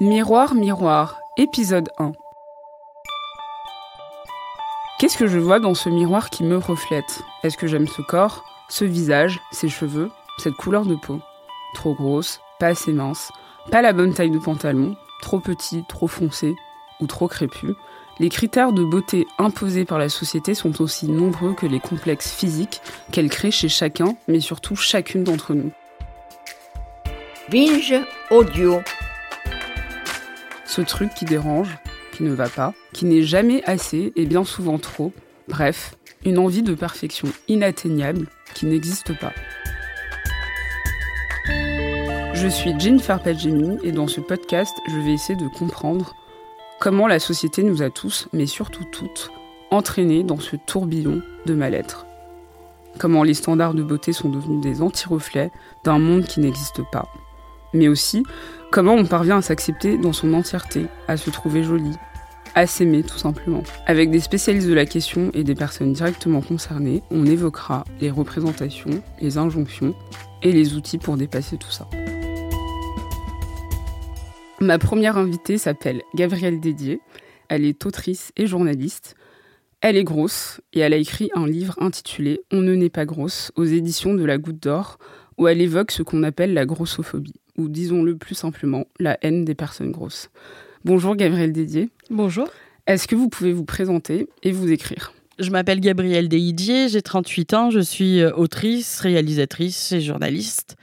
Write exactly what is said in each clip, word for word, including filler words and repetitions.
Miroir, miroir, épisode un. Qu'est-ce que je vois dans ce miroir qui me reflète ? Est-ce que j'aime ce corps, ce visage, ces cheveux, cette couleur de peau ? Trop grosse, pas assez mince, pas la bonne taille de pantalon, trop petit, trop foncé ou trop crépu. Les critères de beauté imposés par la société sont aussi nombreux que les complexes physiques qu'elle crée chez chacun, mais surtout chacune d'entre nous. Binge Audio. Ce truc qui dérange, qui ne va pas, qui n'est jamais assez et bien souvent trop. Bref, une envie de perfection inatteignable qui n'existe pas. Je suis Jean Farpagemi et dans ce podcast, je vais essayer de comprendre comment la société nous a tous, mais surtout toutes, entraînés dans ce tourbillon de mal-être. Comment les standards de beauté sont devenus des anti-reflets d'un monde qui n'existe pas. Mais aussi, comment on parvient à s'accepter dans son entièreté, à se trouver jolie, à s'aimer tout simplement. Avec des spécialistes de la question et des personnes directement concernées, on évoquera les représentations, les injonctions et les outils pour dépasser tout ça. Ma première invitée s'appelle Gabrielle Deydier. Elle est autrice et journaliste. Elle est grosse et elle a écrit un livre intitulé « On ne naît pas grosse » aux éditions de La Goutte d'Or, où elle évoque ce qu'on appelle la grossophobie, ou disons-le plus simplement, la haine des personnes grosses. Bonjour Gabrielle Deydier. Bonjour. Est-ce que vous pouvez vous présenter et vous écrire ? Je m'appelle Gabrielle Deydier, j'ai trente-huit ans, je suis autrice, réalisatrice et journaliste.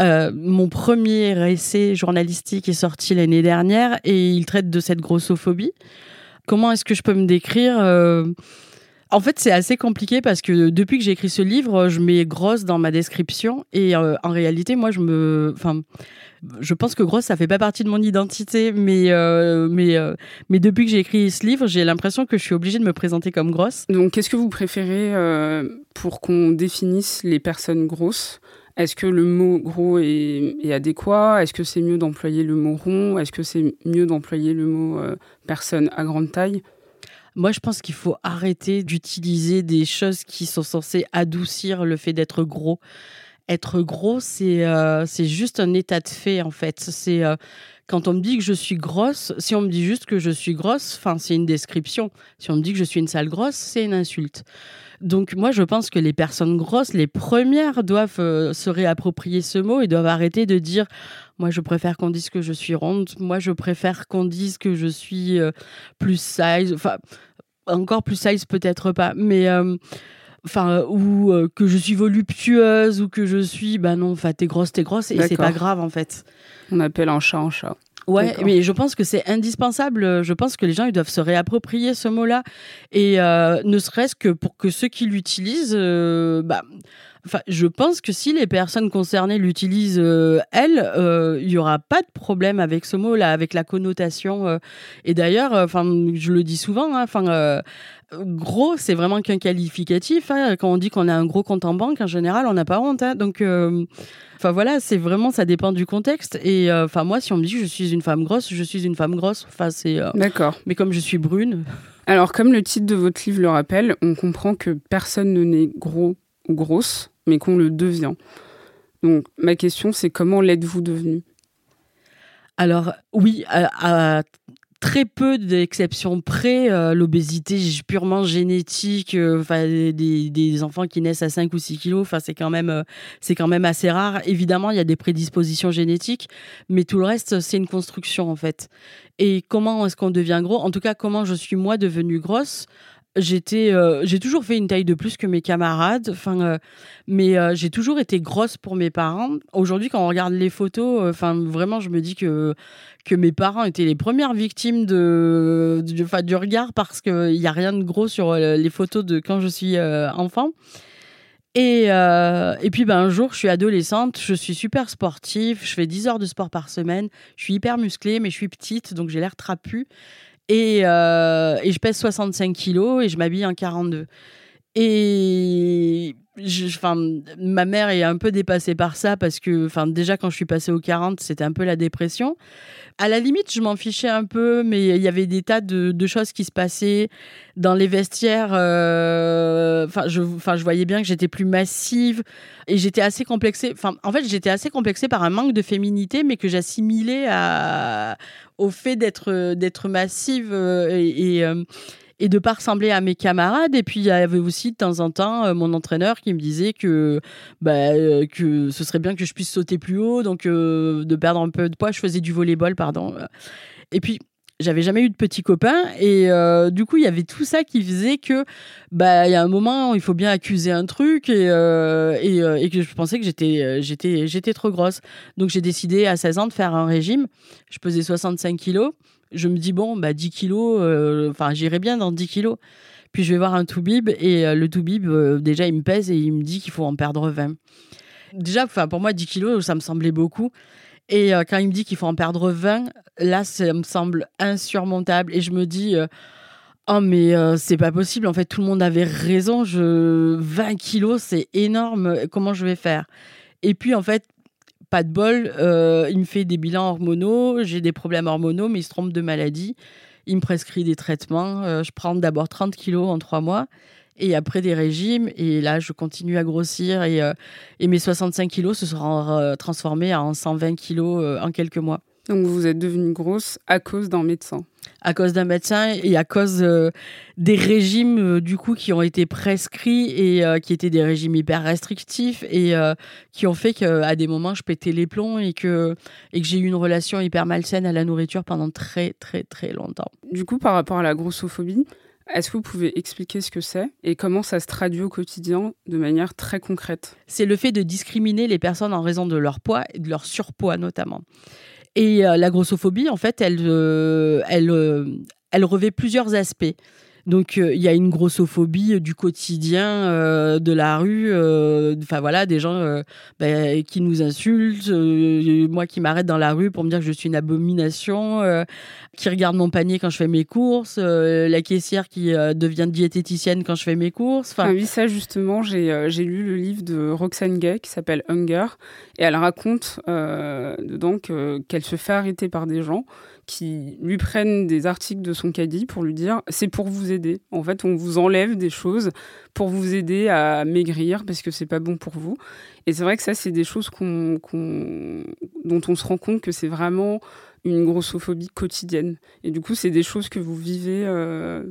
Euh, mon premier essai journalistique est sorti l'année dernière et il traite de cette grossophobie. Comment est-ce que je peux me décrire ? euh... En fait, c'est assez compliqué parce que depuis que j'ai écrit ce livre, je mets grosse dans ma description et euh, en réalité, moi, je me, enfin, je pense que grosse, ça fait pas partie de mon identité, mais euh, mais euh, mais depuis que j'ai écrit ce livre, j'ai l'impression que je suis obligée de me présenter comme grosse. Donc, qu'est-ce que vous préférez euh, pour qu'on définisse les personnes grosses ? Est-ce que le mot gros est, est adéquat ? Est-ce que c'est mieux d'employer le mot rond ? Est-ce que c'est mieux d'employer le mot euh, personne à grande taille ? Moi, je pense qu'il faut arrêter d'utiliser des choses qui sont censées adoucir le fait d'être gros. Être gros, c'est, euh, c'est juste un état de fait, en fait. C'est, euh, quand on me dit que je suis grosse, si on me dit juste que je suis grosse, c'est une description. Si on me dit que je suis une sale grosse, c'est une insulte. Donc moi, je pense que les personnes grosses, les premières, doivent euh, se réapproprier ce mot et doivent arrêter de dire « moi, je préfère qu'on dise que je suis ronde »,« moi, je préfère qu'on dise que je suis euh, plus size ». Enfin, encore plus size, peut-être pas, mais... Euh, Enfin, ou euh, que je suis voluptueuse, ou que je suis... Ben non, enfin, t'es grosse, t'es grosse, et D'accord. C'est pas grave, en fait. On appelle un chat un chat. Ouais, D'accord. Mais je pense que c'est indispensable. Je pense que les gens, ils doivent se réapproprier ce mot-là. Et euh, ne serait-ce que pour que ceux qui l'utilisent... Euh, bah, enfin, je pense que si les personnes concernées l'utilisent, euh, elles, euh, il n'y aura pas de problème avec ce mot-là, avec la connotation. Euh. Et d'ailleurs, euh, je le dis souvent, hein, euh, gros, c'est vraiment qu'un qualificatif. Hein. Quand on dit qu'on a un gros compte en banque, en général, on n'a pas honte. Hein. Donc, euh, voilà, c'est vraiment, ça dépend du contexte. Et euh, moi, si on me dit que je suis une femme grosse, je suis une femme grosse. C'est, euh, D'accord. Mais comme je suis brune... Alors, comme le titre de votre livre le rappelle, on comprend que personne ne naît gros ou grosse, mais qu'on le devient. Donc, ma question, c'est comment l'êtes-vous devenue ? Alors, oui, à, à très peu d'exceptions près, euh, l'obésité purement génétique, euh, des, des enfants qui naissent à cinq ou six kilos, c'est quand, même, euh, c'est quand même assez rare. Évidemment, il y a des prédispositions génétiques, mais tout le reste, c'est une construction, en fait. Et comment est-ce qu'on devient gros ? En tout cas, comment je suis, moi, devenue grosse ? J'étais, euh, j'ai toujours fait une taille de plus que mes camarades, enfin, euh, mais euh, j'ai toujours été grosse pour mes parents. Aujourd'hui, quand on regarde les photos, enfin, euh, vraiment, je me dis que que mes parents étaient les premières victimes de, de enfin, du regard parce que il y a rien de gros sur euh, les photos de quand je suis euh, enfant. Et, euh, et puis, ben, un jour, je suis adolescente, je suis super sportive, je fais dix heures de sport par semaine, je suis hyper musclée, mais je suis petite, donc j'ai l'air trapue. Et, euh, et je pèse soixante-cinq kilos et je m'habille en quarante-deux. Et je, enfin, ma mère est un peu dépassée par ça parce que enfin, déjà, quand je suis passée aux quarante, c'était un peu la dépression. À la limite, je m'en fichais un peu, mais il y avait des tas de, de choses qui se passaient dans les vestiaires. Euh, enfin, je, enfin, je voyais bien que j'étais plus massive et j'étais assez complexée. Enfin, en fait, j'étais assez complexée par un manque de féminité, mais que j'assimilais à, au fait d'être, d'être massive et... et et de ne pas ressembler à mes camarades. Et puis, il y avait aussi, de temps en temps, mon entraîneur qui me disait que, bah, que ce serait bien que je puisse sauter plus haut, donc euh, de perdre un peu de poids. Je faisais du volley-ball, pardon. Et puis, j'avais jamais eu de petits copains. Et euh, du coup, il y avait tout ça qui faisait que, bah, il y a un moment, il faut bien accuser un truc. Et, euh, et, et que je pensais que j'étais, j'étais, j'étais trop grosse. Donc, j'ai décidé à seize ans de faire un régime. Je pesais soixante-cinq kilos. Je me dis, bon, bah, dix kilos, enfin, euh, j'irai bien dans dix kilos. Puis je vais voir un toubib et euh, le toubib, euh, déjà, il me pèse et il me dit qu'il faut en perdre vingt. Déjà, pour moi, dix kilos, ça me semblait beaucoup. Et euh, quand il me dit qu'il faut en perdre vingt, là, ça me semble insurmontable. Et je me dis, euh, oh, mais euh, c'est pas possible. En fait, tout le monde avait raison. Je... vingt kilos, c'est énorme. Comment je vais faire ? Et puis, en fait, pas de bol, euh, il me fait des bilans hormonaux, j'ai des problèmes hormonaux, mais il se trompe de maladie. Il me prescrit des traitements. Euh, je prends d'abord trente kilos en trois mois et après des régimes. Et là, je continue à grossir et, euh, et mes soixante-cinq kilos se seront euh, transformés en cent vingt kilos euh, en quelques mois. Donc, vous êtes devenue grosse à cause d'un médecin. À cause d'un médecin et à cause euh, des régimes, euh, du coup, qui ont été prescrits et euh, qui étaient des régimes hyper restrictifs et euh, qui ont fait qu'à des moments, je pétais les plombs et que, et que j'ai eu une relation hyper malsaine à la nourriture pendant très, très, très longtemps. Du coup, par rapport à la grossophobie, est-ce que vous pouvez expliquer ce que c'est et comment ça se traduit au quotidien de manière très concrète ? C'est le fait de discriminer les personnes en raison de leur poids et de leur surpoids, notamment. Et euh, la grossophobie, en fait, elle, euh, elle, euh, elle revêt plusieurs aspects. Donc, il euh, y a une grossophobie du quotidien, euh, de la rue, euh, voilà, des gens euh, bah, qui nous insultent, euh, moi qui m'arrête dans la rue pour me dire que je suis une abomination, euh, qui regarde mon panier quand je fais mes courses, euh, la caissière qui euh, devient diététicienne quand je fais mes courses. Ah oui, ça justement, j'ai, euh, j'ai lu le livre de Roxane Gay qui s'appelle Hunger, et elle raconte euh, dedans que, qu'elle se fait arrêter par des gens qui lui prennent des articles de son caddie pour lui dire « c'est pour vous aider ». En fait, on vous enlève des choses pour vous aider à maigrir parce que c'est pas bon pour vous. Et c'est vrai que ça, c'est des choses qu'on, qu'on, dont on se rend compte que c'est vraiment une grossophobie quotidienne. Et du coup, c'est des choses que vous vivez euh,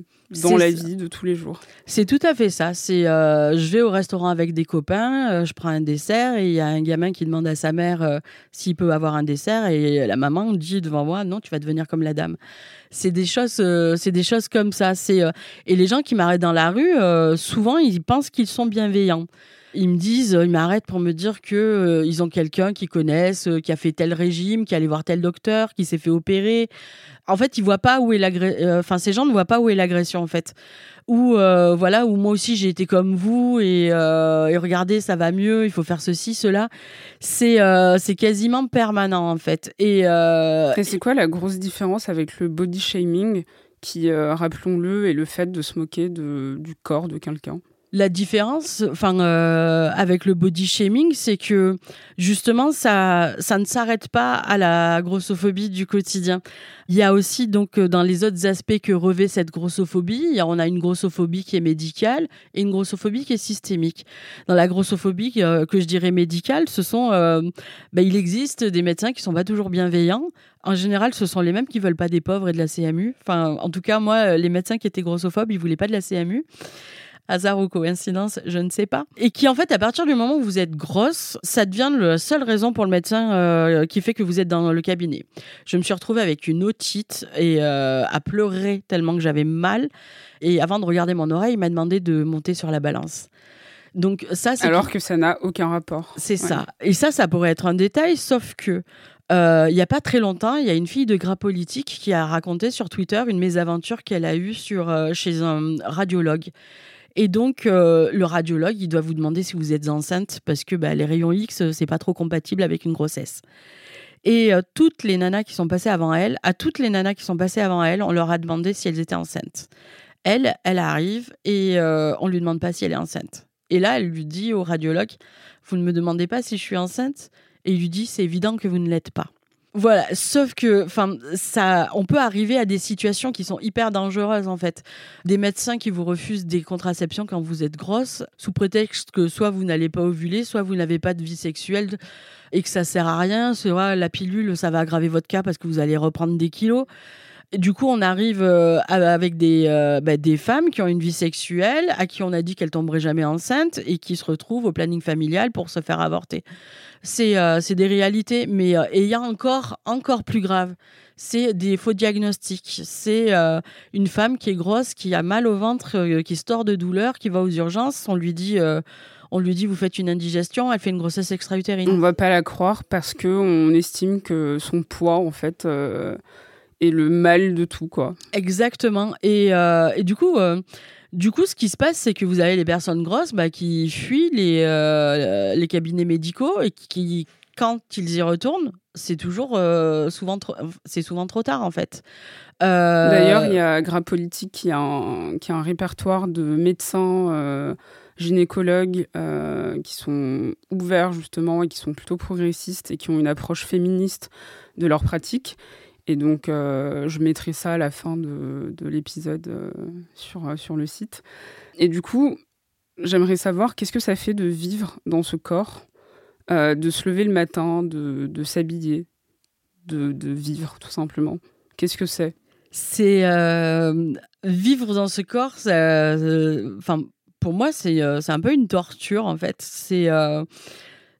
dans c'est la ça. vie de tous les jours. C'est tout à fait ça. C'est, euh, je vais au restaurant avec des copains, euh, je prends un dessert et il y a un gamin qui demande à sa mère euh, s'il peut avoir un dessert et la maman dit devant moi « non, tu vas devenir comme la dame ». C'est des choses, euh, c'est des choses comme ça. C'est, euh, et les gens qui m'arrêtent dans la rue, euh, souvent, ils pensent qu'ils sont bienveillants. Ils me disent, ils m'arrêtent pour me dire qu'ils euh, ont quelqu'un qu'ils connaissent, euh, qui a fait tel régime, qui est allé voir tel docteur, qui s'est fait opérer. En fait, ils voient pas où est l'agression. Enfin, euh, ces gens ne voient pas où est l'agression, en fait. Ou euh, voilà, où moi aussi j'ai été comme vous et, euh, et regardez, ça va mieux. Il faut faire ceci, cela. C'est euh, c'est quasiment permanent, en fait. Et, euh, et c'est quoi la grosse différence avec le body shaming, qui, euh, rappelons-le, est le fait de se moquer de, du corps de quelqu'un? La différence, enfin, euh, avec le body shaming, c'est que justement, ça, ça ne s'arrête pas à la grossophobie du quotidien. Il y a aussi donc dans les autres aspects que revêt cette grossophobie, on a une grossophobie qui est médicale et une grossophobie qui est systémique. Dans la grossophobie euh, que je dirais médicale, ce sont, euh, ben, il existe des médecins qui sont pas toujours bienveillants. En général, ce sont les mêmes qui veulent pas des pauvres et de la C M U. Enfin, en tout cas, moi, les médecins qui étaient grossophobes, ils voulaient pas de la C M U. Hasard ou coïncidence, je ne sais pas. Et qui, en fait, à partir du moment où vous êtes grosse, ça devient la seule raison pour le médecin euh, qui fait que vous êtes dans le cabinet. Je me suis retrouvée avec une otite et euh, à pleurer tellement que j'avais mal. Et avant de regarder mon oreille, il m'a demandé de monter sur la balance. Donc ça, c'est alors que ça n'a aucun rapport. C'est ouais. ça. Et ça, ça pourrait être un détail, sauf que il euh, n'y a pas très longtemps, il y a une fille de Gras Politique qui a raconté sur Twitter une mésaventure qu'elle a eue sur, euh, chez un radiologue. Et donc, euh, le radiologue, il doit vous demander si vous êtes enceinte parce que bah, les rayons X, c'est pas trop compatible avec une grossesse. Et euh, toutes les nanas qui sont passées avant elle, à toutes les nanas qui sont passées avant elle, on leur a demandé si elles étaient enceintes. Elle, elle arrive et euh, on lui demande pas si elle est enceinte. Et là, elle lui dit au radiologue, vous ne me demandez pas si je suis enceinte. Et il lui dit, c'est évident que vous ne l'êtes pas. Voilà, sauf que, enfin, ça, on peut arriver à des situations qui sont hyper dangereuses en fait. Des médecins qui vous refusent des contraceptions quand vous êtes grosse, sous prétexte que soit vous n'allez pas ovuler, soit vous n'avez pas de vie sexuelle et que ça sert à rien. Soit la pilule, ça va aggraver votre cas parce que vous allez reprendre des kilos. Et du coup, on arrive euh, avec des euh, bah, des femmes qui ont une vie sexuelle, à qui on a dit qu'elles tomberaient jamais enceintes et qui se retrouvent au planning familial pour se faire avorter. C'est, euh, c'est des réalités, mais euh, et il y a encore, encore plus grave. C'est des faux diagnostics. C'est euh, une femme qui est grosse, qui a mal au ventre, euh, qui se tord de douleur, qui va aux urgences. On lui dit, euh, on lui dit, vous faites une indigestion. Elle fait une grossesse extra-utérine. On va pas la croire parce que on estime que son poids, en fait. Euh... Et le mal de tout, quoi. Exactement. Et, euh, et du coup, euh, du coup, ce qui se passe, c'est que vous avez les personnes grosses bah, qui fuient les, euh, les cabinets médicaux et qui, quand ils y retournent, c'est toujours euh, souvent, trop, c'est souvent trop tard, en fait. Euh... D'ailleurs, il y a Gras Politique qui a un, qui a un répertoire de médecins, euh, gynécologues euh, qui sont ouverts, justement, et qui sont plutôt progressistes et qui ont une approche féministe de leur pratique. Et donc, euh, je mettrai ça à la fin de, de l'épisode euh, sur, euh, sur le site. Et du coup, j'aimerais savoir qu'est-ce que ça fait de vivre dans ce corps, euh, de se lever le matin, de, de s'habiller, de, de vivre tout simplement. Qu'est-ce que c'est ? C'est euh, vivre dans ce corps, enfin... Euh, pour moi, c'est, euh, c'est un peu une torture, en fait. C'est... Euh,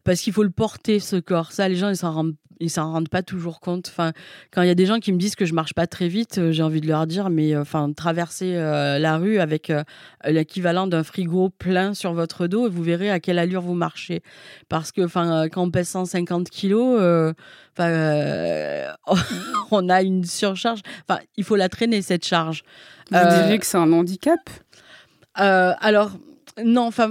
Parce qu'il faut le porter, ce corps. Ça, les gens, ils s'en rendent, ils s'en rendent pas toujours compte. Enfin, quand il y a des gens qui me disent que je marche pas très vite, j'ai envie de leur dire, mais enfin, traverser euh, la rue avec euh, l'équivalent d'un frigo plein sur votre dos, et vous verrez à quelle allure vous marchez. Parce que, enfin, quand on pèse cent cinquante kilos, euh, euh, on a une surcharge. Enfin, il faut la traîner, cette charge. Vous euh, diriez que c'est un handicap ? euh, Alors... Non, enfin,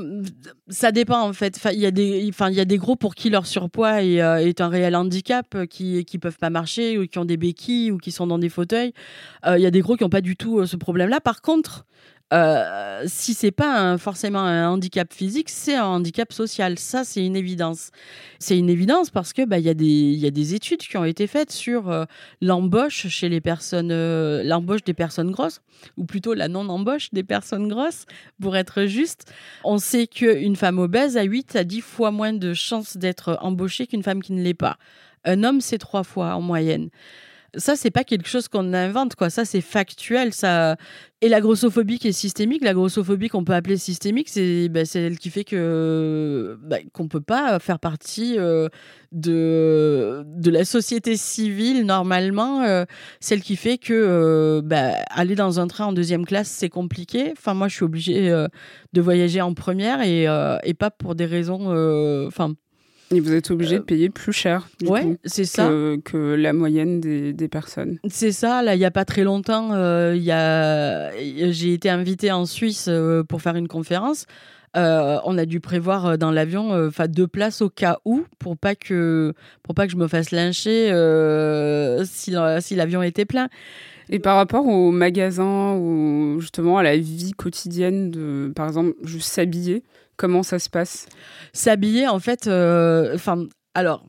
ça dépend en fait. Enfin, il y a des, enfin, il y a des gros pour qui leur surpoids est, euh, est un réel handicap, qui qui peuvent pas marcher ou qui ont des béquilles ou qui sont dans des fauteuils. Euh, il y a des gros qui ont pas du tout euh, ce problème-là. Par contre, euh, si c'est pas un, forcément un handicap physique, c'est un handicap social. Ça, c'est une évidence. C'est une évidence parce que bah il y a des il y a des études qui ont été faites sur euh, l'embauche chez les personnes, euh, l'embauche des personnes grosses, ou plutôt la non-embauche des personnes grosses, pour être juste. On sait qu'une femme obèse a huit à dix fois moins de chances d'être embauchée qu'une femme qui ne l'est pas. Un homme, c'est trois fois en moyenne. Ça, c'est pas quelque chose qu'on invente, quoi. Ça, c'est factuel. Ça... Et la grossophobie qui est systémique, la grossophobie qu'on peut appeler systémique, c'est, bah, c'est elle qui fait que, bah, qu'on peut pas faire partie euh, de, de la société civile, normalement. Euh, celle qui fait que euh, bah, aller dans un train en deuxième classe, c'est compliqué. Enfin, moi, je suis obligée euh, de voyager en première et, euh, et pas pour des raisons... Euh, Et vous êtes obligé euh, de payer plus cher, du ouais, coup, c'est ça. Que, que la moyenne des, des personnes. C'est ça. Là, il n'y a pas très longtemps, euh, y a... j'ai été invitée en Suisse euh, pour faire une conférence. Euh, on a dû prévoir dans l'avion euh, deux places au cas où, pour pas que, pour pas que je me fasse lyncher euh, si, si l'avion était plein. Et par rapport aux magasins, ou justement à la vie quotidienne, de, par exemple, juste s'habiller, comment ça se passe ? S'habiller, en fait, euh, alors,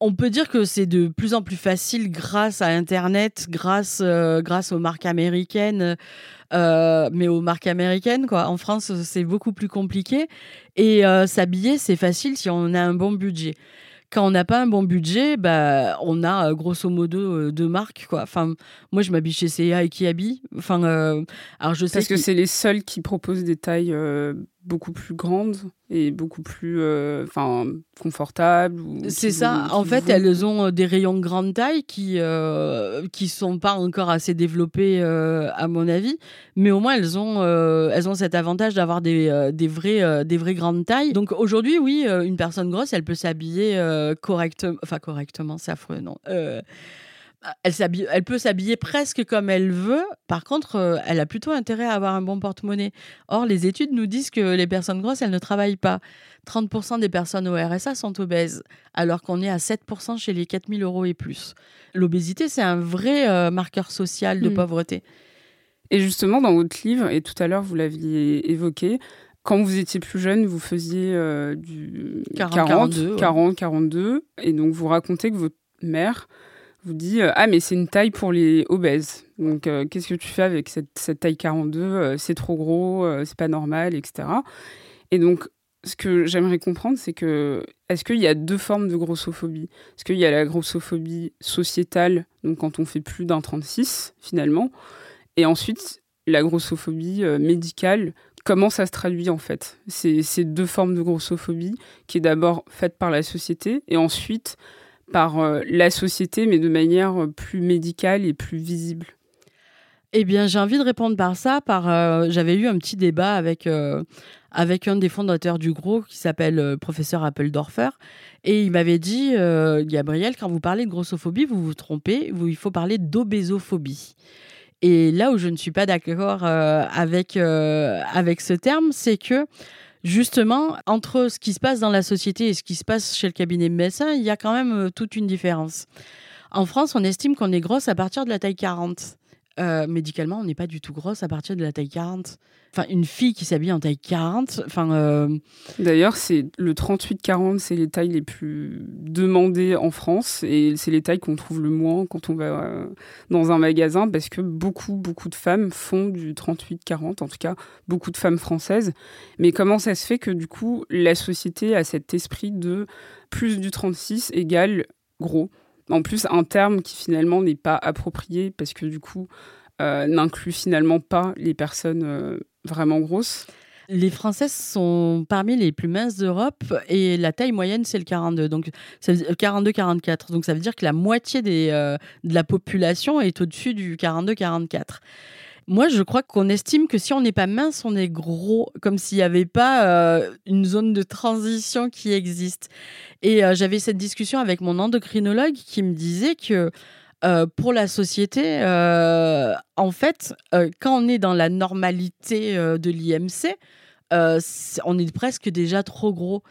on peut dire que c'est de plus en plus facile grâce à Internet, grâce, euh, grâce aux marques américaines, euh, mais aux marques américaines, quoi. En France, c'est beaucoup plus compliqué. Et euh, s'habiller, c'est facile si on a un bon budget. Quand on n'a pas un bon budget, bah, on a euh, grosso modo euh, deux marques, quoi. Enfin, moi, je m'habille chez C et A et Kiabi. Enfin, euh, alors je sais parce que c'est les seuls qui proposent des tailles euh, beaucoup plus grandes et beaucoup plus, enfin, euh, confortables. Ou c'est ça. Vous, en fait, vous... elles ont des rayons de grande taille qui euh, qui sont pas encore assez développés, euh, à mon avis. Mais au moins, elles ont euh, elles ont cet avantage d'avoir des euh, des vrais euh, des vraies grandes tailles. Donc aujourd'hui, oui, euh, une personne grosse, elle peut s'habiller. Euh, correctement, enfin correctement, c'est affreux, non. Euh, Elle, s'habille, elle peut s'habiller presque comme elle veut. Par contre, euh, elle a plutôt intérêt à avoir un bon porte-monnaie. Or, les études nous disent que les personnes grosses, elles ne travaillent pas. trente pour cent des personnes au R S A sont obèses, alors qu'on est à sept pour cent chez les quatre mille euros et plus. L'obésité, c'est un vrai euh, marqueur social de mmh. pauvreté. Et justement, dans votre livre, et tout à l'heure, vous l'aviez évoqué, quand vous étiez plus jeune, vous faisiez euh, du quarante, quarante-deux, quarante, ouais. quarante-deux. Et donc, vous racontez que votre mère... vous dit euh, « Ah, mais c'est une taille pour les obèses. Donc, euh, qu'est-ce que tu fais avec cette, cette taille quarante-deux euh, C'est trop gros, euh, c'est pas normal, et cetera » Et donc, ce que j'aimerais comprendre, c'est que... Est-ce qu'il y a deux formes de grossophobie ? Est-ce qu'il y a la grossophobie sociétale, donc quand on fait plus d'un trente-six, finalement, et ensuite, la grossophobie euh, médicale, comment ça se traduit, en fait ? C'est ces deux formes de grossophobie qui est d'abord faite par la société, et ensuite... par la société, mais de manière plus médicale et plus visible. Eh bien, j'ai envie de répondre par ça. Par, euh, j'avais eu un petit débat avec, euh, avec un des fondateurs du Gros, qui s'appelle euh, professeur Appeldorfer, et il m'avait dit euh, « Gabrielle, quand vous parlez de grossophobie, vous vous trompez, vous, il faut parler d'obésophobie ». Et là où je ne suis pas d'accord euh, avec, euh, avec ce terme, c'est que justement, entre ce qui se passe dans la société et ce qui se passe chez le cabinet médecin, il y a quand même toute une différence. En France, on estime qu'on est grosse à partir de la taille quarante. Euh, médicalement, on n'est pas du tout grosse à partir de la taille quarante. Enfin, une fille qui s'habille en taille quarante... Enfin, euh... D'ailleurs, c'est le trente-huit quarante, c'est les tailles les plus demandées en France. Et c'est les tailles qu'on trouve le moins quand on va euh, dans un magasin. Parce que beaucoup, beaucoup de femmes font du trente-huit quarante. En tout cas, beaucoup de femmes françaises. Mais comment ça se fait que, du coup, la société a cet esprit de plus du trente-six égale gros ? En plus, un terme qui finalement n'est pas approprié parce que du coup, euh, n'inclut finalement pas les personnes euh, vraiment grosses. Les Françaises sont parmi les plus minces d'Europe et la taille moyenne, c'est le quarante-deux, donc quarante-deux quarante-quatre. Donc ça veut dire que la moitié des, euh, de la population est au-dessus du quarante-deux quarante-quatre. Moi, je crois qu'on estime que si on n'est pas mince, on est gros, comme s'il n'y avait pas euh, une zone de transition qui existe. Et euh, j'avais cette discussion avec mon endocrinologue qui me disait que euh, pour la société, euh, en fait, euh, quand on est dans la normalité euh, de l'I M C, euh, on est presque déjà trop gros.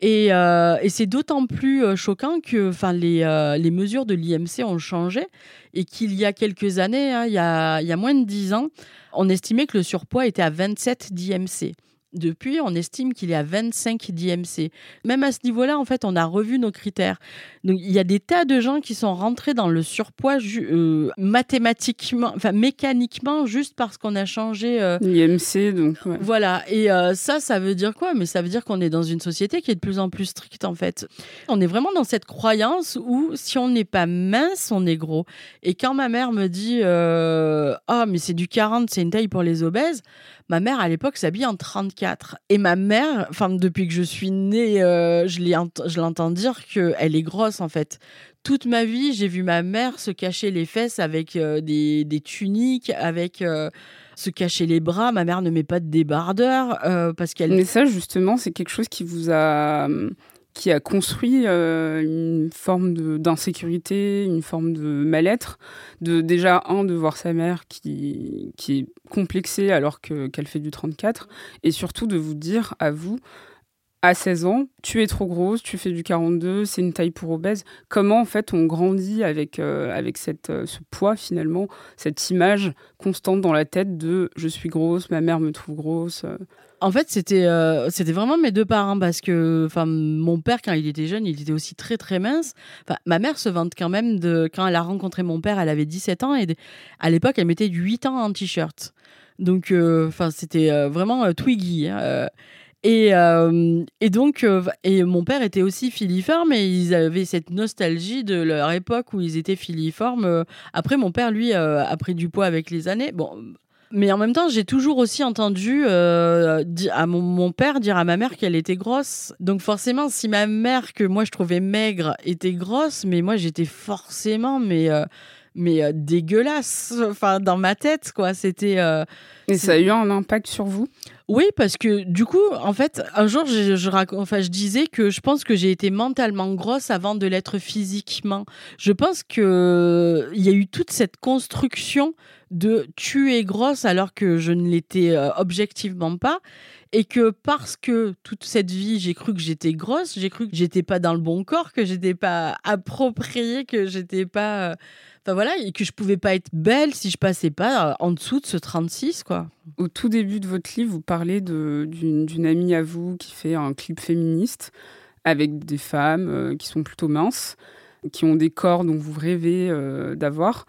Et, euh, et c'est d'autant plus euh, choquant que les, euh, les mesures de l'I M C ont changé et qu'il y a quelques années, hein, il y a, il y a moins de dix ans, on estimait que le surpoids était à vingt-sept d'I M C. Depuis, on estime qu'il est à vingt-cinq d'I M C. Même à ce niveau-là, en fait, on a revu nos critères. Donc, il y a des tas de gens qui sont rentrés dans le surpoids ju- euh, mathématiquement, enfin mécaniquement, juste parce qu'on a changé... Euh... l'I M C, donc... Ouais. Voilà. Et euh, ça, ça veut dire quoi ? Mais ça veut dire qu'on est dans une société qui est de plus en plus stricte, en fait. On est vraiment dans cette croyance où, si on n'est pas mince, on est gros. Et quand ma mère me dit euh, « Ah, oh, mais c'est du quarante, c'est une taille pour les obèses », ma mère, à l'époque, s'habille en trente-quatre. Et ma mère, enfin, depuis que je suis née, euh, je, l'ai ent- je l'entends dire qu'elle est grosse, en fait. Toute ma vie, j'ai vu ma mère se cacher les fesses avec euh, des, des tuniques, avec euh, se cacher les bras. Ma mère ne met pas de débardeur euh, parce qu'elle... Mais ça, justement, c'est quelque chose qui vous a... qui a construit euh, une forme de, d'insécurité, une forme de mal-être. De, déjà, un, de voir sa mère qui, qui est complexée alors que, qu'elle fait du trente-quatre. Et surtout, de vous dire à vous, à seize ans, tu es trop grosse, tu fais du quarante-deux, c'est une taille pour obèse. Comment, en fait, on grandit avec, euh, avec cette, euh, ce poids, finalement, cette image constante dans la tête de « je suis grosse, ma mère me trouve grosse euh. ». En fait, c'était, euh, c'était vraiment mes deux parents hein, parce que mon père, quand il était jeune, il était aussi très, très mince. Ma mère se vante quand même de... Quand elle a rencontré mon père, elle avait dix-sept ans et à l'époque, elle mettait huit ans en t-shirt. Donc, euh, c'était euh, vraiment euh, Twiggy. Hein, euh, et, euh, et donc, euh, et mon père était aussi filiforme et ils avaient cette nostalgie de leur époque où ils étaient filiformes. Après, mon père, lui, euh, a pris du poids avec les années. Bon... Mais en même temps, j'ai toujours aussi entendu euh, à mon, mon père dire à ma mère qu'elle était grosse. Donc forcément, si ma mère, que moi je trouvais maigre, était grosse, mais moi j'étais forcément mais, euh, mais euh, dégueulasse enfin, dans ma tête, quoi. C'était, euh, et c'est... ça a eu un impact sur vous ? Oui, parce que du coup, en fait, un jour, je, je, rac... enfin, je disais que je pense que j'ai été mentalement grosse avant de l'être physiquement. Je pense que il y a eu toute cette construction de tu es grosse alors que je ne l'étais euh, objectivement pas, et que parce que toute cette vie j'ai cru que j'étais grosse, j'ai cru que j'étais pas dans le bon corps, que j'étais pas appropriée, que j'étais pas euh... enfin voilà, et que je pouvais pas être belle si je passais pas euh, en dessous de ce trente-six quoi. Au tout début de votre livre, vous parlez de d'une, d'une amie à vous qui fait un clip féministe avec des femmes euh, qui sont plutôt minces, qui ont des corps dont vous rêvez euh, d'avoir.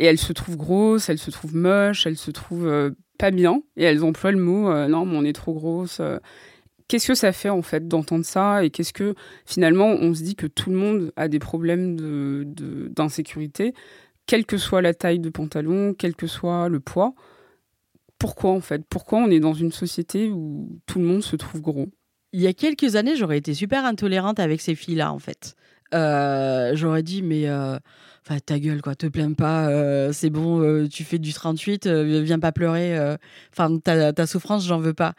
Et elles se trouvent grosses, elles se trouvent moches, elles se trouvent euh, pas bien. Et elles emploient le mot euh, « non, mais on est trop grosse euh. ». Qu'est-ce que ça fait, en fait, d'entendre ça ? Et qu'est-ce que, finalement, on se dit que tout le monde a des problèmes de, de, d'insécurité, quelle que soit la taille de pantalon, quel que soit le poids. Pourquoi, en fait ? Pourquoi on est dans une société où tout le monde se trouve gros ? Il y a quelques années, j'aurais été super intolérante avec ces filles-là, en fait. Euh, j'aurais dit, mais... Euh... Enfin, ta gueule, quoi, te plains pas, euh, c'est bon, euh, tu fais du trente-huit, euh, viens pas pleurer. Euh, enfin, ta, ta souffrance, j'en veux pas.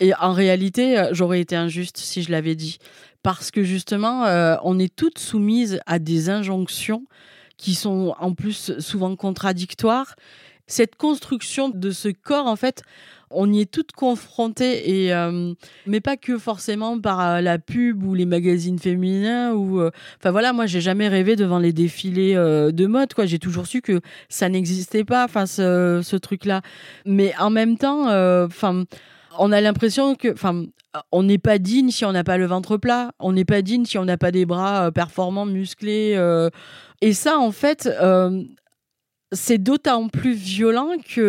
Et en réalité, j'aurais été injuste si je l'avais dit. Parce que justement, euh, on est toutes soumises à des injonctions qui sont en plus souvent contradictoires. Cette construction de ce corps, en fait, on y est toutes confrontées, et, euh, mais pas que forcément par la pub ou les magazines féminins. Ou, euh, enfin voilà, moi, j'ai jamais rêvé devant les défilés euh, de mode, quoi. J'ai toujours su que ça n'existait pas, enfin, ce, ce truc-là. Mais en même temps, euh, enfin... On a l'impression que, enfin, on n'est pas digne si on n'a pas le ventre plat. On n'est pas digne si on n'a pas des bras euh, performants, musclés. Euh. Et ça, en fait, euh, c'est d'autant plus violent que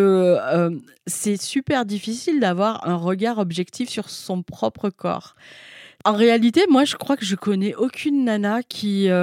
euh, c'est super difficile d'avoir un regard objectif sur son propre corps. En réalité, moi, je crois que je connais aucune nana qui euh,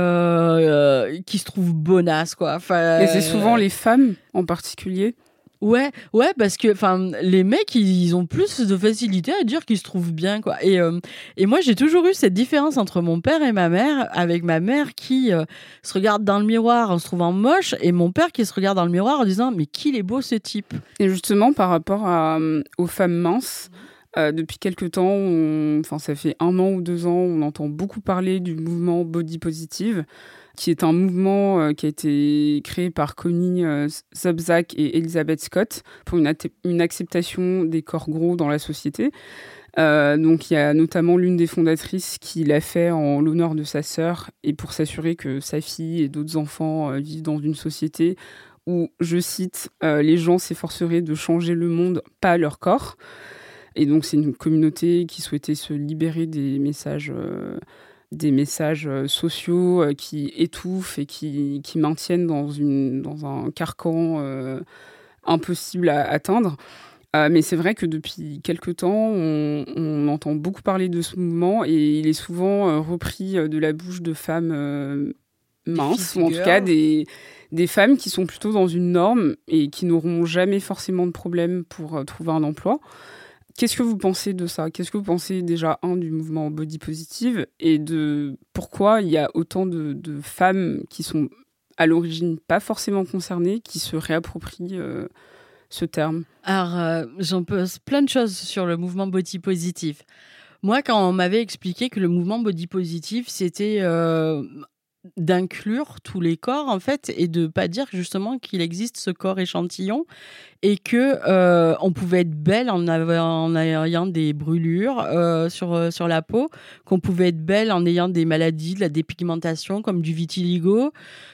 euh, qui se trouve bonasse, quoi. Enfin, et c'est souvent les femmes, en particulier. Ouais, ouais, parce que, enfin, les mecs, ils, ils ont plus de facilité à dire qu'ils se trouvent bien, quoi. Et euh, et moi, j'ai toujours eu cette différence entre mon père et ma mère, avec ma mère qui euh, se regarde dans le miroir en se trouvant moche, et mon père qui se regarde dans le miroir en disant mais qu'il est beau ce type. Et justement, par rapport à, euh, aux femmes minces, euh, depuis quelque temps, on, enfin, ça fait un an ou deux ans, on entend beaucoup parler du mouvement body positive, qui est un mouvement euh, qui a été créé par Connie euh, Zabzak et Elizabeth Scott pour une, at- une acceptation des corps gros dans la société. Euh, donc, il y a notamment l'une des fondatrices qui l'a fait en l'honneur de sa sœur et pour s'assurer que sa fille et d'autres enfants euh, vivent dans une société où, je cite, euh, « les gens s'efforceraient de changer le monde, pas leur corps ». Et donc, c'est une communauté qui souhaitait se libérer des messages... Euh, des messages sociaux qui étouffent et qui, qui maintiennent dans, une, dans un carcan euh, impossible à atteindre. Euh, mais c'est vrai que depuis quelque temps, on, on entend beaucoup parler de ce mouvement et il est souvent euh, repris de la bouche de femmes euh, minces, ou en tout cas des, des femmes qui sont plutôt dans une norme et qui n'auront jamais forcément de problème pour euh, trouver un emploi. Qu'est-ce que vous pensez de ça ? Qu'est-ce que vous pensez déjà, un, du mouvement body positive et de pourquoi il y a autant de, de femmes qui sont à l'origine pas forcément concernées qui se réapproprient euh, ce terme ? Alors, euh, j'en pense plein de choses sur le mouvement body positive. Moi, quand on m'avait expliqué que le mouvement body positive, c'était euh, d'inclure tous les corps, en fait, et de pas dire justement qu'il existe ce corps échantillon, et que euh, on pouvait être belle en, av- en ayant des brûlures euh, sur euh, sur la peau, qu'on pouvait être belle en ayant des maladies, de la dépigmentation comme du vitiligo,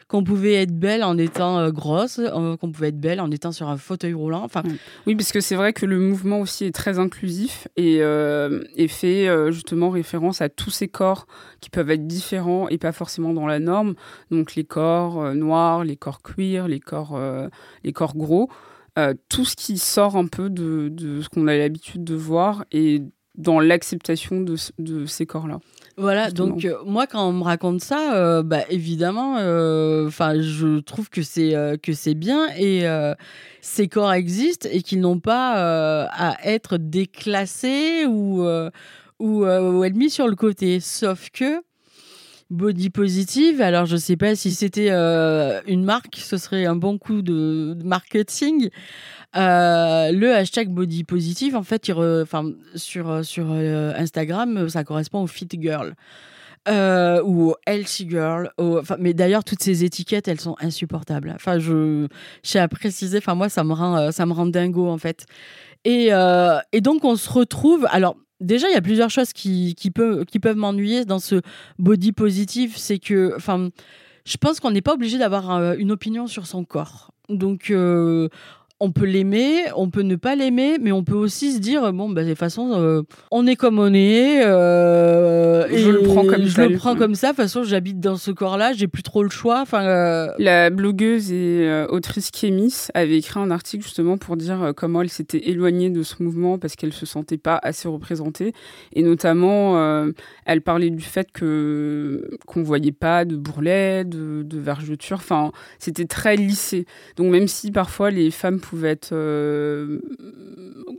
qu'on pouvait être belle en étant euh, grosse, euh, qu'on pouvait être belle en étant sur un fauteuil roulant. Enfin, oui. oui, parce que c'est vrai que le mouvement aussi est très inclusif et euh, et fait euh, justement référence à tous ces corps qui peuvent être différents et pas forcément dans la norme. Donc les corps euh, noirs, les corps cuir, les corps euh, les corps gros. Euh, tout ce qui sort un peu de, de ce qu'on a l'habitude de voir et dans l'acceptation de, de ces corps-là. Voilà, justement. Donc euh, moi, quand on me raconte ça, euh, bah, évidemment, euh, je trouve que c'est, euh, que c'est bien et euh, ces corps existent et qu'ils n'ont pas euh, à être déclassés ou, euh, ou, euh, ou admis sur le côté. Sauf que body positive. Alors, je ne sais pas si c'était euh, une marque, ce serait un bon coup de, de marketing. Euh, le hashtag body positive, en fait, il re, sur, sur euh, Instagram, ça correspond au fit girl. Euh, ou au healthy girl, au... Enfin, mais d'ailleurs toutes ces étiquettes elles sont insupportables. Enfin, je, je sais à préciser. Enfin, moi ça me rend, ça me rend dingo en fait. Et euh... et donc on se retrouve. Alors déjà il y a plusieurs choses qui qui peuvent qui peuvent m'ennuyer dans ce body positive, c'est que enfin je pense qu'on n'est pas obligé d'avoir une opinion sur son corps. Donc euh... on peut l'aimer, on peut ne pas l'aimer, mais on peut aussi se dire bon bah de toute façon euh, on est comme on est, euh, je et le prends comme je le prends comme ça. De toute façon j'habite dans ce corps-là, j'ai plus trop le choix. Enfin, euh... la blogueuse et euh, autrice Kémis avait écrit un article justement pour dire euh, comment elle s'était éloignée de ce mouvement parce qu'elle se sentait pas assez représentée, et notamment euh, elle parlait du fait que qu'on voyait pas de bourrelets, de, de vergetures. Enfin, c'était très lissé. Donc même si parfois les femmes pouvaient être euh,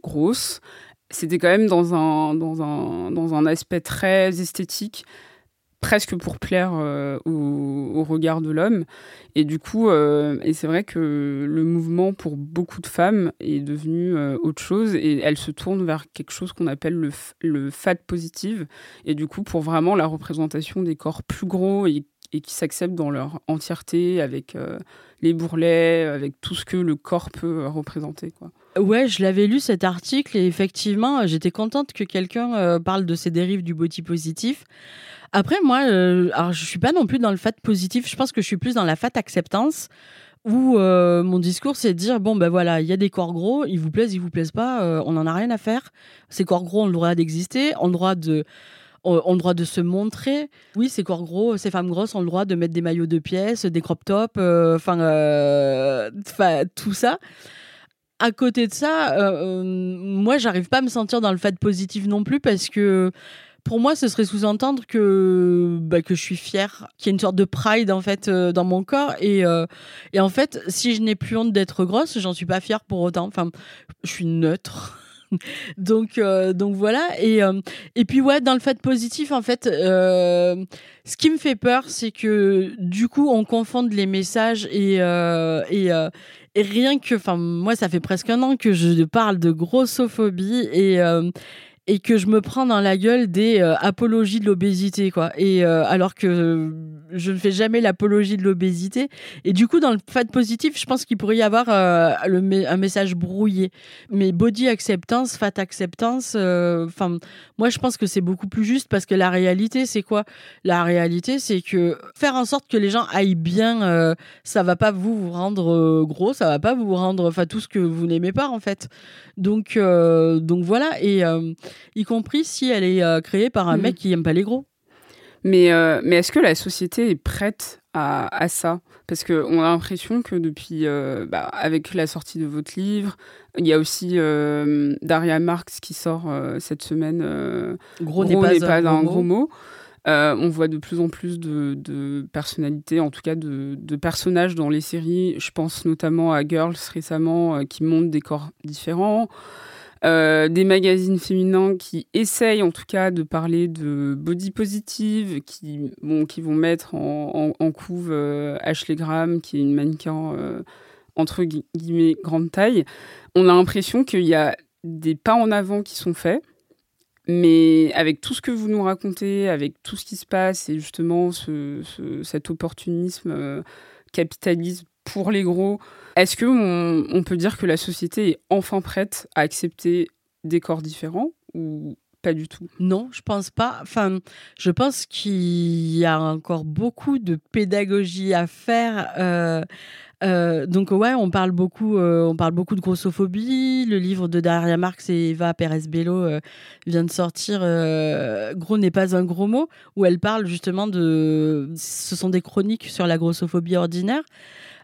grosses, c'était quand même dans un, dans, un, dans un aspect très esthétique, presque pour plaire euh, au, au regard de l'homme. Et du coup, euh, et c'est vrai que le mouvement pour beaucoup de femmes est devenu euh, autre chose, et elle se tourne vers quelque chose qu'on appelle le, le fat positive, et du coup pour vraiment la représentation des corps plus gros et et qui s'acceptent dans leur entièreté, avec euh, les bourrelets, avec tout ce que le corps peut euh, représenter, quoi. Ouais, je l'avais lu cet article, et effectivement, j'étais contente que quelqu'un euh, parle de ces dérives du body positif. Après, moi, euh, alors, je ne suis pas non plus dans le fat positif, je pense que je suis plus dans la fat acceptance, où euh, mon discours, c'est de dire, bon, ben voilà, il y a des corps gros, ils vous plaisent, ils ne vous plaisent pas, euh, on n'en a rien à faire. Ces corps gros ont le droit d'exister, ont le droit de... ont le droit de se montrer. Oui, ces corps gros, ces femmes grosses ont le droit de mettre des maillots de pièces, des crop tops, enfin, euh, euh, tout ça. À côté de ça, euh, moi, j'arrive pas à me sentir dans le fat positif non plus, parce que pour moi, ce serait sous-entendre que, bah, que je suis fière, qu'il y a une sorte de pride, en fait, euh, dans mon corps. Et, euh, et en fait, si je n'ai plus honte d'être grosse, j'en suis pas fière pour autant. Enfin, je suis neutre. Donc, euh, donc voilà. Et, euh, et puis, ouais, dans le fait positif, en fait, euh, ce qui me fait peur, c'est que du coup, on confonde les messages et, euh, et, euh, et rien que. Enfin, moi, ça fait presque un an que je parle de grossophobie et, euh, et que je me prends dans la gueule des euh, apologies de l'obésité, quoi. Et euh, alors que je ne fais jamais l'apologie de l'obésité. Et du coup, dans le fat positif, je pense qu'il pourrait y avoir euh, le me- un message brouillé. Mais body acceptance, fat acceptance, euh, moi, je pense que c'est beaucoup plus juste, parce que la réalité, c'est quoi ? La réalité, c'est que faire en sorte que les gens aillent bien, euh, ça ne va pas vous, vous rendre euh, gros, ça ne va pas vous rendre tout ce que vous n'aimez pas, en fait. Donc, euh, donc voilà, et euh, y compris si elle est euh, créée par un mmh. mec qui n'aime pas les gros. Mais, euh, mais est-ce que la société est prête à, à ça ? Parce qu'on a l'impression que depuis, euh, bah, avec la sortie de votre livre, il y a aussi euh, Daria Marx qui sort euh, cette semaine. Euh, gros, gros n'est pas, n'est pas un gros mot. Euh, on voit de plus en plus de, de personnalités, en tout cas de, de personnages dans les séries. Je pense notamment à Girls récemment, euh, qui montrent des corps différents. Euh, des magazines féminins qui essayent en tout cas de parler de body positive, qui, bon, qui vont mettre en, en, en couve euh, Ashley Graham, qui est une mannequin euh, entre gu- guillemets grande taille. On a l'impression qu'il y a des pas en avant qui sont faits, mais avec tout ce que vous nous racontez, avec tout ce qui se passe, et justement ce, ce, cet opportunisme euh, capitalisme pour les gros, est-ce qu'on on peut dire que la société est enfin prête à accepter des corps différents ou pas du tout ? Non, je pense pas. Enfin, je pense qu'il y a encore beaucoup de pédagogie à faire. Euh, euh, donc ouais, on parle beaucoup, euh, on parle beaucoup de grossophobie. Le livre de Daria Marx et Eva Pérez-Bello euh, vient de sortir. Euh, Gros n'est pas un gros mot, où elle parle justement de. Ce sont des chroniques sur la grossophobie ordinaire.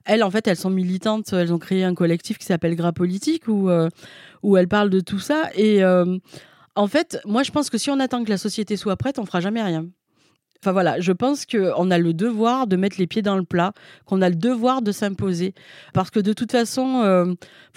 Elles, en fait, elles sont militantes. Elles ont créé un collectif qui s'appelle Gras Politique, où, euh, où elles parlent de tout ça. Et euh, en fait, moi, je pense que si on attend que la société soit prête, on ne fera jamais rien. Enfin voilà, je pense qu'on a le devoir de mettre les pieds dans le plat, qu'on a le devoir de s'imposer. Parce que de toute façon, euh,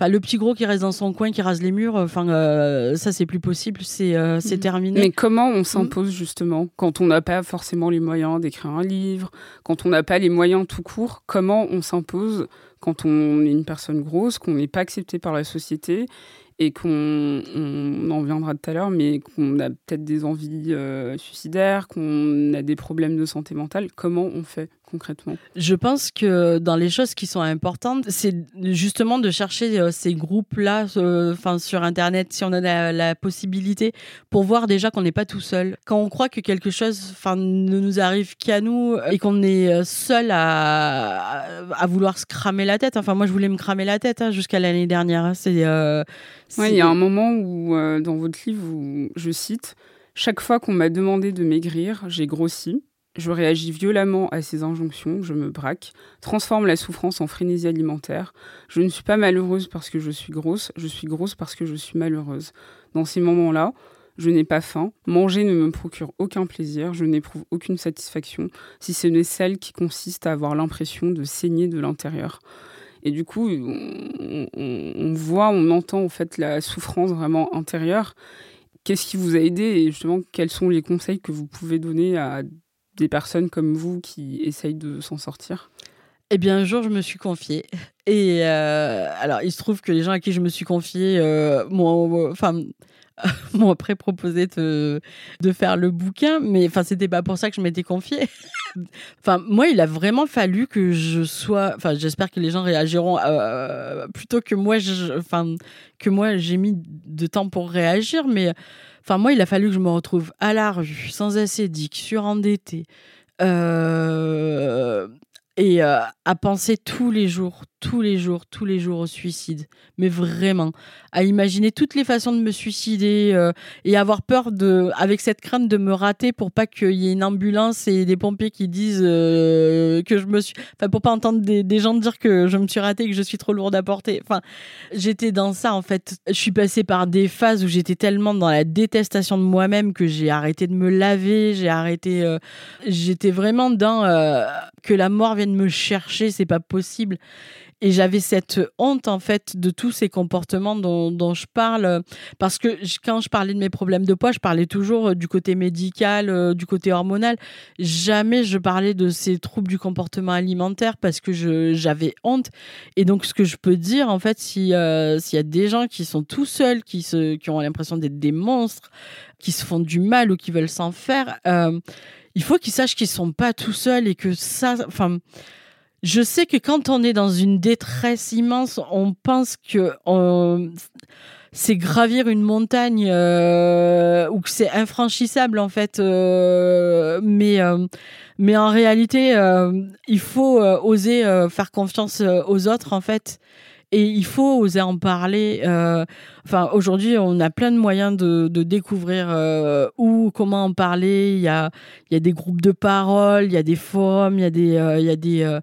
le petit gros qui reste dans son coin, qui rase les murs, euh, ça c'est plus possible, c'est, euh, c'est mmh. terminé. Mais comment on s'impose mmh. justement quand on n'a pas forcément les moyens d'écrire un livre, quand on n'a pas les moyens tout court, comment on s'impose quand on est une personne grosse, qu'on n'est pas accepté par la société et qu'on on en viendra tout à l'heure, mais qu'on a peut-être des envies euh, suicidaires, qu'on a des problèmes de santé mentale, comment on fait concrètement ? Je pense que dans les choses qui sont importantes, c'est justement de chercher euh, ces groupes-là euh, sur Internet, si on a la, la possibilité, pour voir déjà qu'on n'est pas tout seul. Quand on croit que quelque chose ne nous arrive qu'à nous et qu'on est seul à, à, à vouloir se cramer la tête, enfin moi je voulais me cramer la tête hein, jusqu'à l'année dernière, hein, c'est... Euh, Oui, il y a un moment où, euh, dans votre livre, où, je cite « Chaque fois qu'on m'a demandé de maigrir, j'ai grossi. Je réagis violemment à ces injonctions, je me braque, transforme la souffrance en frénésie alimentaire. Je ne suis pas malheureuse parce que je suis grosse, je suis grosse parce que je suis malheureuse. Dans ces moments-là, je n'ai pas faim. Manger ne me procure aucun plaisir, je n'éprouve aucune satisfaction, si ce n'est celle qui consiste à avoir l'impression de saigner de l'intérieur. » Et du coup, on, on, on voit, on entend en fait la souffrance vraiment intérieure. Qu'est-ce qui vous a aidé et justement, quels sont les conseils que vous pouvez donner à des personnes comme vous qui essayent de s'en sortir ? Eh bien, un jour, je me suis confiée. Et euh, alors, il se trouve que les gens à qui je me suis confiée euh, m'ont... Enfin, m'ont après proposé de, de faire le bouquin, mais enfin c'était pas pour ça que je m'étais confiée. Enfin moi il a vraiment fallu que je sois, enfin j'espère que les gens réagiront euh, plutôt que moi, je, enfin que moi j'ai mis de temps pour réagir, mais enfin moi il a fallu que je me retrouve à la rue, sans assédique, surendettée. Euh... Et euh, à penser tous les jours, tous les jours, tous les jours au suicide. Mais vraiment, à imaginer toutes les façons de me suicider euh, et avoir peur, de, avec cette crainte de me rater pour pas qu'il y ait une ambulance et des pompiers qui disent euh, que je me suis... Enfin, pour pas entendre des, des gens dire que je me suis ratée et que je suis trop lourde à porter. Enfin, j'étais dans ça, en fait. Je suis passée par des phases où j'étais tellement dans la détestation de moi-même que j'ai arrêté de me laver, j'ai arrêté... Euh, j'étais vraiment dans... Euh, que la mort vienne me chercher, c'est pas possible. Et j'avais cette honte, en fait, de tous ces comportements dont, dont je parle. Parce que je, quand je parlais de mes problèmes de poids, je parlais toujours du côté médical, euh, du côté hormonal. Jamais je parlais de ces troubles du comportement alimentaire parce que je, j'avais honte. Et donc, ce que je peux dire, en fait, si, euh, s'il y a des gens qui sont tout seuls, qui, se, qui ont l'impression d'être des monstres, qui se font du mal ou qui veulent s'en faire... Euh, il faut qu'ils sachent qu'ils ne sont pas tout seuls et que ça... Enfin, je sais que quand on est dans une détresse immense, on pense que on, c'est gravir une montagne euh, ou que c'est infranchissable, en fait. Euh, mais, euh, mais en réalité, euh, il faut euh, oser euh, faire confiance euh, aux autres, en fait. Et il faut oser en parler. Euh, enfin, aujourd'hui, on a plein de moyens de, de découvrir euh, où, comment en parler. Il y a, il y a des groupes de parole, il y a des forums, il y a des, euh, il y a des, euh,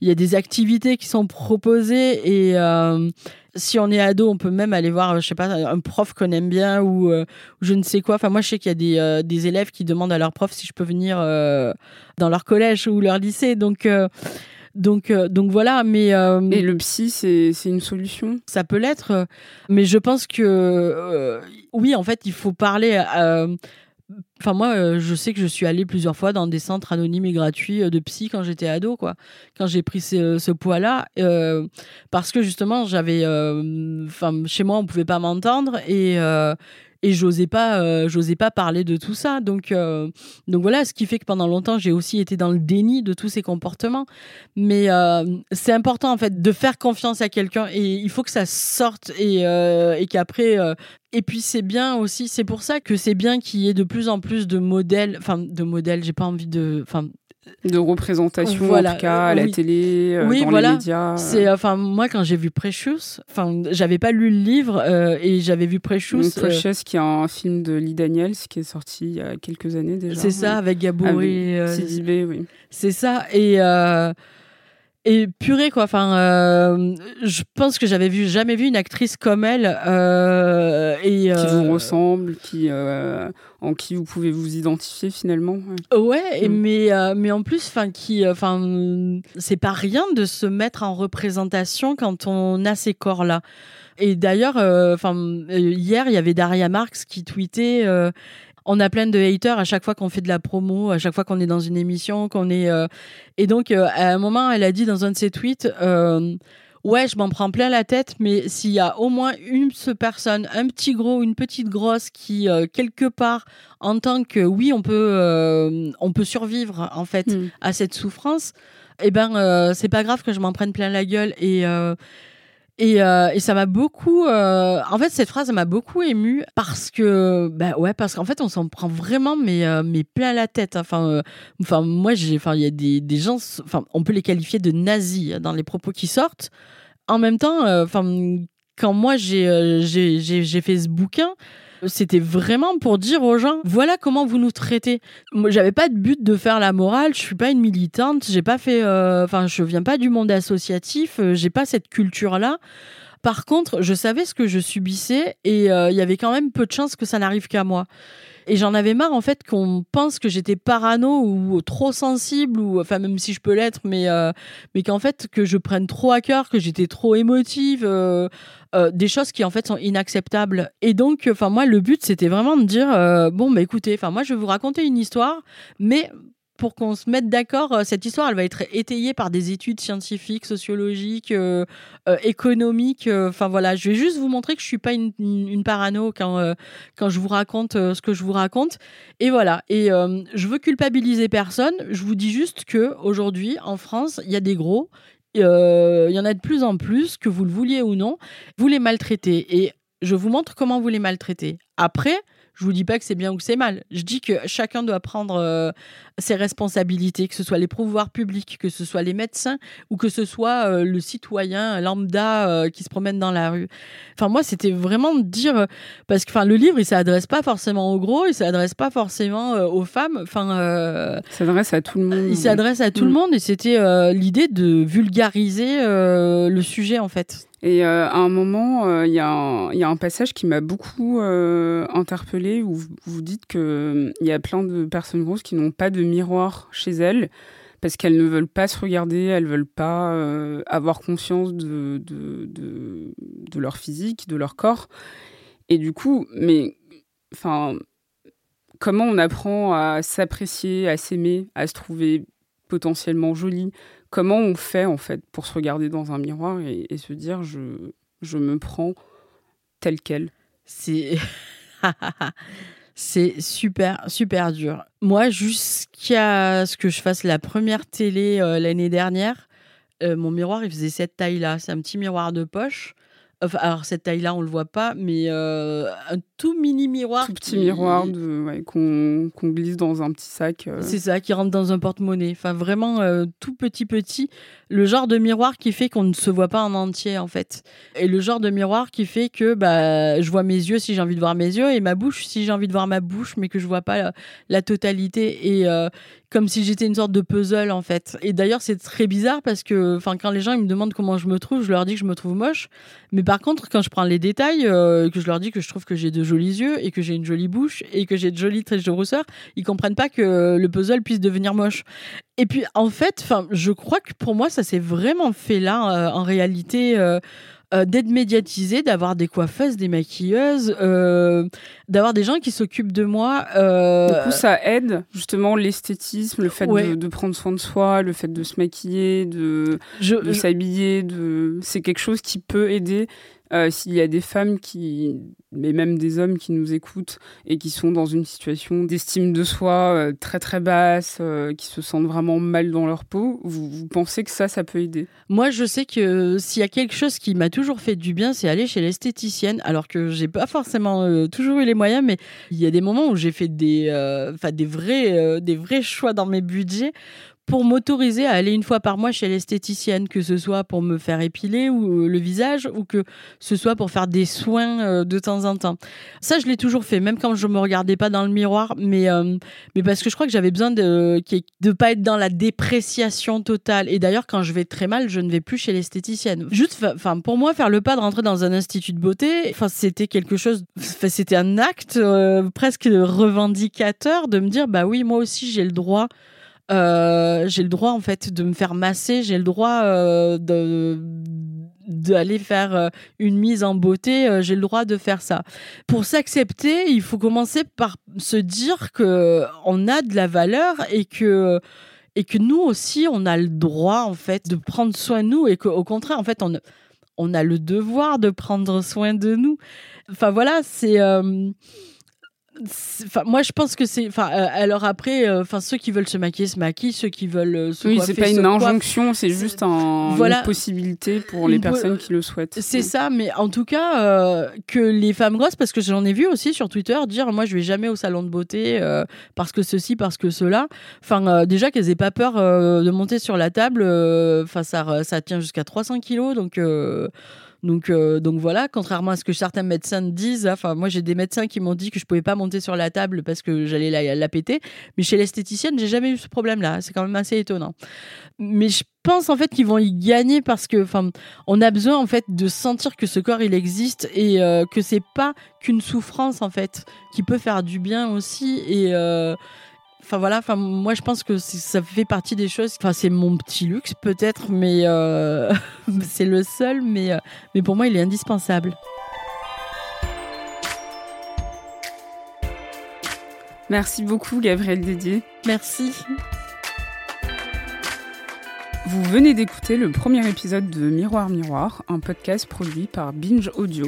il y a des activités qui sont proposées. Et euh, si on est ado, on peut même aller voir, je sais pas, un prof qu'on aime bien ou euh, je ne sais quoi. Enfin, moi, je sais qu'il y a des, euh, des élèves qui demandent à leur prof si je peux venir euh, dans leur collège ou leur lycée. Donc euh, Donc, euh, donc voilà, mais... Euh, et le psy, c'est, c'est une solution ? Ça peut l'être, mais je pense que... Euh, oui, en fait, il faut parler... Enfin, moi, euh, je sais que je suis allée plusieurs fois dans des centres anonymes et gratuits de psy quand j'étais ado, quoi. Quand j'ai pris ce, ce poids-là, euh, parce que justement, j'avais... Enfin, euh, chez moi, on ne pouvait pas m'entendre et... Euh, Et j'osais pas, euh, j'osais pas parler de tout ça. Donc, euh, donc voilà, ce qui fait que pendant longtemps, j'ai aussi été dans le déni de tous ces comportements. Mais euh, c'est important, en fait, de faire confiance à quelqu'un. Et il faut que ça sorte et, euh, et qu'après... Euh, et puis c'est bien aussi, c'est pour ça que c'est bien qu'il y ait de plus en plus de modèles... Enfin, de modèles, j'ai pas envie de... de représentation, voilà, en tout cas, à la oui. télé, oui, dans voilà. les médias. C'est, enfin, moi, quand j'ai vu Precious, enfin, j'avais pas lu le livre euh, et j'avais vu Precious. Donc, Precious, euh... qui est un film de Lee Daniels qui est sorti il y a quelques années déjà. C'est ça, ouais. Avec Gabourey. Avec... Euh... C D B, oui. C'est ça, et... Euh... Et purée, quoi. Enfin, euh, je pense que j'avais vu, jamais vu une actrice comme elle. Euh, et, euh, qui vous ressemble, qui, euh, en qui vous pouvez vous identifier finalement. Ouais, ouais et, mm. mais, euh, mais en plus, qui, c'est pas rien de se mettre en représentation quand on a ces corps-là. Et d'ailleurs, euh, hier, il y avait Daria Marx qui tweetait... Euh, on a plein de haters à chaque fois qu'on fait de la promo, à chaque fois qu'on est dans une émission, qu'on est... Euh... Et donc, euh, à un moment, elle a dit dans un de ses tweets... Euh... Ouais, je m'en prends plein la tête, mais s'il y a au moins une personne, un petit gros, une petite grosse qui, euh, quelque part, entend que oui, on peut, euh, on peut survivre, en fait, mmh. à cette souffrance, eh ben, euh, c'est pas grave que je m'en prenne plein la gueule. Et... Euh... Et, euh, et ça m'a beaucoup... Euh, en fait, cette phrase, elle m'a beaucoup émue parce que... Bah ouais, parce qu'en fait, on s'en prend vraiment mais, euh, mais plein la tête. Enfin, euh, enfin moi, j'ai, enfin, il y a des, des gens... Enfin, on peut les qualifier de nazis dans les propos qui sortent. En même temps, euh, enfin, quand moi, j'ai, euh, j'ai, j'ai, j'ai fait ce bouquin... C'était vraiment pour dire aux gens, voilà comment vous nous traitez. Moi, j'avais pas de but de faire la morale. Je suis pas une militante. J'ai pas fait. Enfin, euh, je viens pas du monde associatif. Euh, j'ai pas cette culture-là. Par contre, je savais ce que je subissais et il euh, y avait quand même peu de chances que ça n'arrive qu'à moi. Et j'en avais marre en fait qu'on pense que j'étais parano ou trop sensible ou enfin même si je peux l'être, mais euh, mais qu'en fait que je prenne trop à cœur, que j'étais trop émotive, euh, euh, des choses qui en fait sont inacceptables. Et donc, enfin moi le but c'était vraiment de dire euh, bon bah écoutez, enfin moi je vais vous raconter une histoire, mais pour qu'on se mette d'accord, cette histoire, elle va être étayée par des études scientifiques, sociologiques, euh, euh, économiques. Enfin, euh, voilà, je vais juste vous montrer que je ne suis pas une, une, une parano quand, euh, quand je vous raconte euh, ce que je vous raconte. Et voilà, et euh, je veux culpabiliser personne. Je vous dis juste qu'aujourd'hui, en France, il y a des gros. Il euh, y en a de plus en plus, que vous le vouliez ou non. Vous les maltraitez. Et je vous montre comment vous les maltraitez. Après... Je vous dis pas que c'est bien ou que c'est mal. Je dis que chacun doit prendre euh, ses responsabilités, que ce soit les pouvoirs publics, que ce soit les médecins ou que ce soit euh, le citoyen lambda euh, qui se promène dans la rue. Enfin, moi, c'était vraiment de dire... Parce que le livre, il ne s'adresse pas forcément aux gros, il ne s'adresse pas forcément euh, aux femmes. Enfin, euh, il s'adresse à tout le monde. Il s'adresse à tout mmh. le monde et c'était euh, l'idée de vulgariser euh, le sujet, en fait. Et euh, à un moment, il euh, y, y a un passage qui m'a beaucoup euh, interpellée où vous, vous dites qu'il y a plein de personnes grosses qui n'ont pas de miroir chez elles parce qu'elles ne veulent pas se regarder, elles ne veulent pas euh, avoir conscience de, de, de, de leur physique, de leur corps. Et du coup, mais, enfin, comment on apprend à s'apprécier, à s'aimer, à se trouver potentiellement jolie ? Comment on fait, en fait, pour se regarder dans un miroir et, et se dire « je je me prends telle quelle ». C'est... C'est super, super dur. Moi, jusqu'à ce que je fasse la première télé euh, l'année dernière, euh, mon miroir, il faisait cette taille-là. C'est un petit miroir de poche. Enfin, alors, cette taille-là, on ne le voit pas, mais euh, un tout mini miroir. Tout petit qui... miroir de, ouais, qu'on, qu'on glisse dans un petit sac. Euh... C'est ça, qui rentre dans un porte-monnaie. Enfin, vraiment euh, tout petit, petit. Le genre de miroir qui fait qu'on ne se voit pas en entier, en fait. Et le genre de miroir qui fait que bah, je vois mes yeux si j'ai envie de voir mes yeux et ma bouche si j'ai envie de voir ma bouche, mais que je ne vois pas la, la totalité. Et euh, comme si j'étais une sorte de puzzle, en fait. Et d'ailleurs, c'est très bizarre parce que quand les gens ils me demandent comment je me trouve, je leur dis que je me trouve moche. Mais par contre, quand je prends les détails, euh, que je leur dis que je trouve que j'ai de jolis yeux et que j'ai une jolie bouche et que j'ai de jolies traits de rousseur, ils comprennent pas que le puzzle puisse devenir moche. Et puis, en fait, enfin, je crois que pour moi, ça s'est vraiment fait là, euh, en réalité, euh, euh, d'être médiatisée, d'avoir des coiffeuses, des maquilleuses, euh, d'avoir des gens qui s'occupent de moi. Euh... Du coup, ça aide justement l'esthétisme, le fait ouais. de, de prendre soin de soi, le fait de se maquiller, de, je, de je... s'habiller. De... C'est quelque chose qui peut aider. Euh, s'il y a des femmes qui, mais même des hommes qui nous écoutent et qui sont dans une situation d'estime de soi euh, très très basse, euh, qui se sentent vraiment mal dans leur peau, vous, vous pensez que ça, ça peut aider ? Moi, je sais que s'il y a quelque chose qui m'a toujours fait du bien, c'est aller chez l'esthéticienne, alors que j'ai pas forcément euh, toujours eu les moyens, mais il y a des moments où j'ai fait des, euh, 'fin, des, vrais, euh, des vrais choix dans mes budgets pour m'autoriser à aller une fois par mois chez l'esthéticienne, que ce soit pour me faire épiler ou le visage, ou que ce soit pour faire des soins de temps en temps. Ça, je l'ai toujours fait, même quand je me regardais pas dans le miroir, mais euh, mais parce que je crois que j'avais besoin de de pas être dans la dépréciation totale. Et d'ailleurs, quand je vais très mal, je ne vais plus chez l'esthéticienne. Juste, enfin, pour moi, faire le pas de rentrer dans un institut de beauté, enfin, c'était quelque chose, c'était un acte euh, presque revendicateur de me dire, bah oui, moi aussi, j'ai le droit. Euh, j'ai le droit en fait de me faire masser, j'ai le droit euh, de d'aller faire euh, une mise en beauté, euh, j'ai le droit de faire ça. Pour s'accepter, il faut commencer par se dire que on a de la valeur et que et que nous aussi on a le droit en fait de prendre soin de nous et qu'au contraire en fait on on a le devoir de prendre soin de nous. Enfin voilà, c'est euh, Enfin, moi, je pense que c'est. Enfin, euh, alors après, euh, enfin, ceux qui veulent se maquiller se maquillent, ceux qui veulent euh, se oui, coiffer. Oui, c'est pas une injonction, coiffe. c'est juste un, voilà. une possibilité pour les personnes qui le souhaitent. C'est ouais. ça, mais en tout cas, euh, que les femmes grosses, parce que j'en ai vu aussi sur Twitter dire, moi, je vais jamais au salon de beauté euh, parce que ceci, parce que cela. Enfin, euh, déjà qu'elles aient pas peur euh, de monter sur la table. Enfin, euh, ça, ça tient jusqu'à trois cents kilos, donc. Euh, Donc, euh, donc voilà, contrairement à ce que certains médecins disent, enfin, moi j'ai des médecins qui m'ont dit que je ne pouvais pas monter sur la table parce que j'allais la, la péter, mais chez l'esthéticienne, je n'ai jamais eu ce problème-là, c'est quand même assez étonnant. Mais je pense en fait qu'ils vont y gagner parce qu'on a besoin en fait, de sentir que ce corps il existe et euh, que ce n'est pas qu'une souffrance en fait, qui peut faire du bien aussi et... Euh, Enfin voilà, enfin moi je pense que ça fait partie des choses. Enfin c'est mon petit luxe peut-être, mais euh... c'est le seul, mais euh... mais pour moi il est indispensable. Merci beaucoup Gabrielle Deydier. Merci. Vous venez d'écouter le premier épisode de Miroir Miroir, un podcast produit par Binge Audio.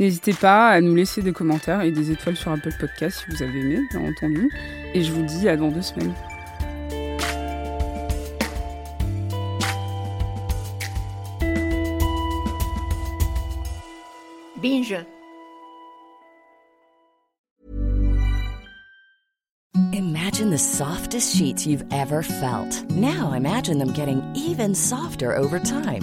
N'hésitez pas à nous laisser des commentaires et des étoiles sur Apple Podcast si vous avez aimé, bien entendu. Et je vous dis à dans deux semaines. Binge. Imagine the softest sheets you've ever felt. Now imagine them getting even softer over time.